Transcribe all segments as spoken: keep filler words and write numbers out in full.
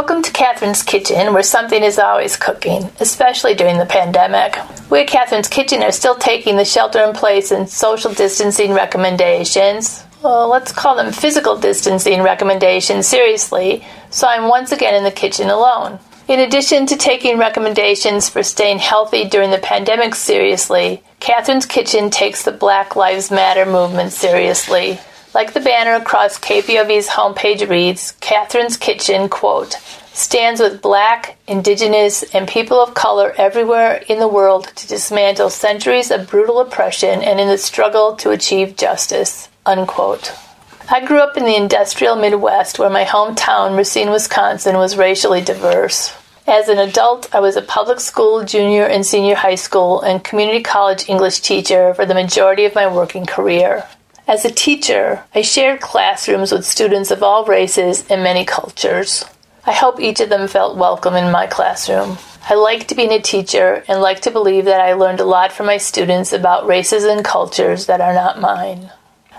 Welcome to Catherine's Kitchen, where something is always cooking, especially during the pandemic. We at Catherine's Kitchen are still taking the shelter-in-place and social distancing recommendations, well, let's call them physical distancing recommendations, seriously, so I'm once again in the kitchen alone. In addition to taking recommendations for staying healthy during the pandemic seriously, Catherine's Kitchen takes the Black Lives Matter movement seriously. Like the banner across K P O V's homepage reads, Catherine's Kitchen, quote, stands with Black, Indigenous, and people of color everywhere in the world to dismantle centuries of brutal oppression and in the struggle to achieve justice, unquote. I grew up in the industrial Midwest where my hometown, Racine, Wisconsin, was racially diverse. As an adult, I was a public school junior and senior high school and community college English teacher for the majority of my working career. As a teacher, I shared classrooms with students of all races and many cultures. I hope each of them felt welcome in my classroom. I liked being a teacher and like to believe that I learned a lot from my students about races and cultures that are not mine.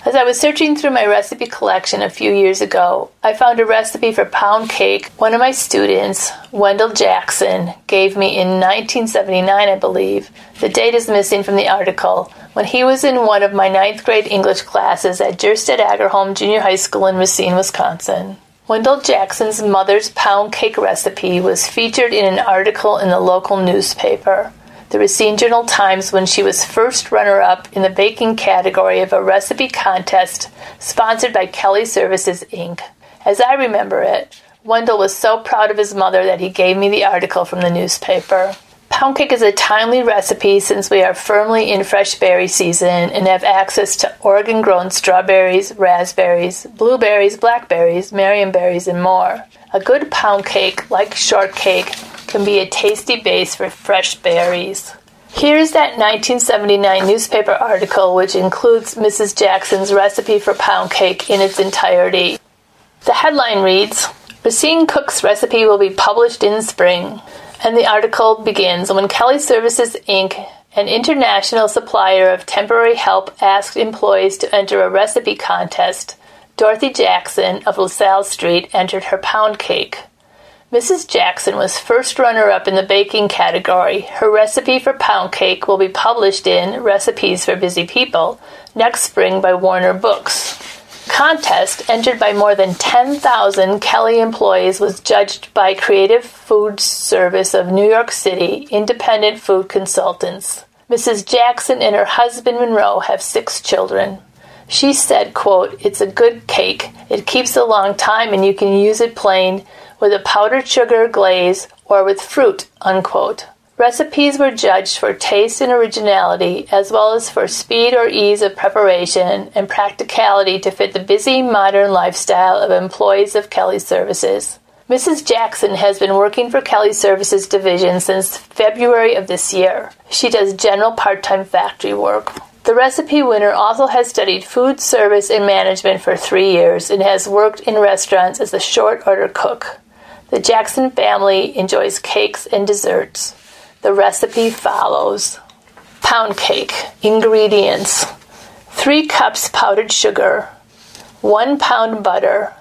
As I was searching through my recipe collection a few years ago, I found a recipe for pound cake one of my students, Wendell Jackson, gave me in nineteen seventy-nine, I believe. The date is missing from the article, when he was in one of my ninth grade English classes at Jersted-Agerholm Junior High School in Racine, Wisconsin. Wendell Jackson's mother's pound cake recipe was featured in an article in the local newspaper, the Racine Journal Times, when she was first runner-up in the baking category of a recipe contest sponsored by Kelly Services, Incorporated. As I remember it, Wendell was so proud of his mother that he gave me the article from the newspaper. Pound cake is a timely recipe since we are firmly in fresh berry season and have access to Oregon-grown strawberries, raspberries, blueberries, blackberries, marionberries, and more. A good pound cake, like shortcake, can be a tasty base for fresh berries. Here's that nineteen seventy-nine newspaper article, which includes Missus Jackson's recipe for pound cake in its entirety. The headline reads, Racine Cook's recipe will be published in spring. And the article begins, when Kelly Services, Incorporated, an international supplier of temporary help, asked employees to enter a recipe contest, Dorothy Jackson of LaSalle Street entered her pound cake. Missus Jackson was first runner-up in the baking category. Her recipe for pound cake will be published in Recipes for Busy People next spring by Warner Books. Contest entered by more than ten thousand Kelly employees was judged by Creative Food Service of New York City, independent food consultants. Missus Jackson and her husband Monroe have six children. She said, quote, it's a good cake. It keeps a long time and you can use it plain, with a powdered sugar glaze, or with fruit, unquote. Recipes were judged for taste and originality, as well as for speed or ease of preparation and practicality to fit the busy, modern lifestyle of employees of Kelly Services. Missus Jackson has been working for Kelly Services Division since February of this year. She does general part-time factory work. The recipe winner also has studied food service and management for three years and has worked in restaurants as a short-order cook. The Jackson family enjoys cakes and desserts. The recipe follows. Pound cake. Ingredients. three cups powdered sugar. one pound butter.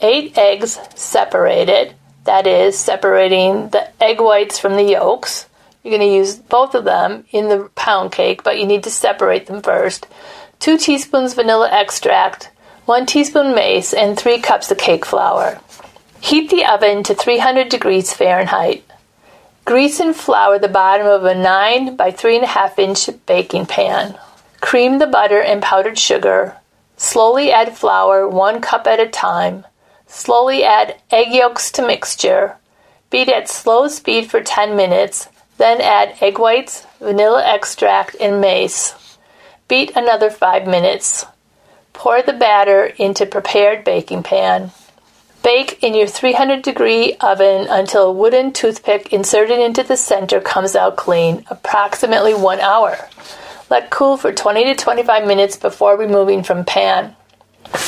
eight eggs separated. That is, separating the egg whites from the yolks. You're going to use both of them in the pound cake, but you need to separate them first. two teaspoons vanilla extract. one teaspoon mace, and three cups of cake flour. Heat the oven to three hundred degrees Fahrenheit. Grease and flour the bottom of a nine by three point five inch baking pan. Cream the butter and powdered sugar. Slowly add flour one cup at a time. Slowly add egg yolks to mixture. Beat at slow speed for ten minutes. Then add egg whites, vanilla extract, and mace. Beat another five minutes. Pour the batter into prepared baking pan. Bake in your three hundred degree oven until a wooden toothpick inserted into the center comes out clean, approximately one hour. Let cool for twenty to twenty-five minutes before removing from pan.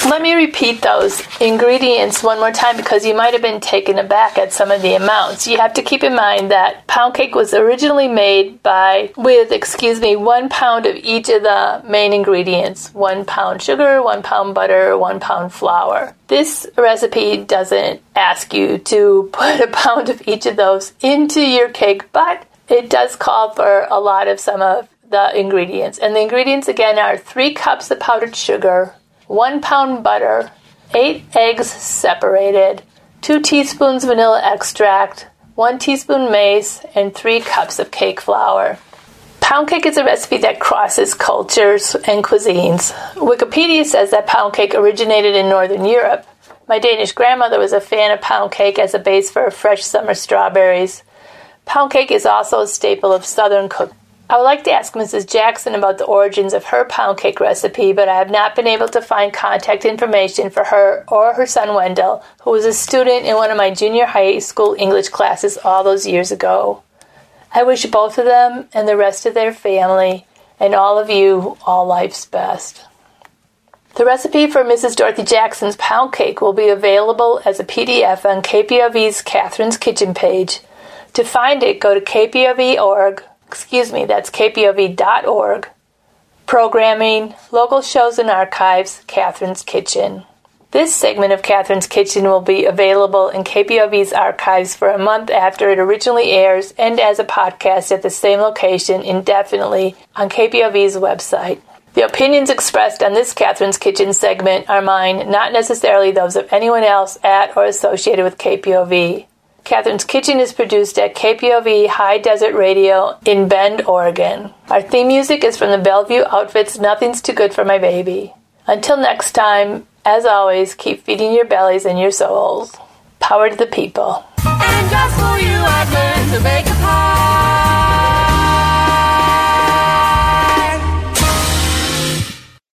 Let me repeat those ingredients one more time because you might have been taken aback at some of the amounts. You have to keep in mind that pound cake was originally made by, with, excuse me, one pound of each of the main ingredients. One pound sugar, one pound butter, one pound flour. This recipe doesn't ask you to put a pound of each of those into your cake, but it does call for a lot of some of the ingredients. And the ingredients, again, are three cups of powdered sugar, one pound butter, eight eggs separated, two teaspoons vanilla extract, one teaspoon mace, and three cups of cake flour. Pound cake is a recipe that crosses cultures and cuisines. Wikipedia says that pound cake originated in Northern Europe. My Danish grandmother was a fan of pound cake as a base for fresh summer strawberries. Pound cake is also a staple of Southern cooking. I would like to ask Missus Jackson about the origins of her pound cake recipe, but I have not been able to find contact information for her or her son Wendell, who was a student in one of my junior high school English classes all those years ago. I wish both of them and the rest of their family and all of you all life's best. The recipe for Missus Dorothy Jackson's pound cake will be available as a P D F on K P O V's Catherine's Kitchen page. To find it, go to K P O V dot org. Excuse me, that's K P O V dot org, Programming, Local Shows and Archives, Catherine's Kitchen. This segment of Catherine's Kitchen will be available in K P O V's archives for a month after it originally airs and as a podcast at the same location indefinitely on K P O V's website. The opinions expressed on this Catherine's Kitchen segment are mine, not necessarily those of anyone else at or associated with K P O V. Catherine's Kitchen is produced at K P O V High Desert Radio in Bend, Oregon. Our theme music is from the Bellevue outfits, Nothing's Too Good for My Baby. Until next time, as always, keep feeding your bellies and your souls. Power to the people. And just for you, I've learned to make a pie.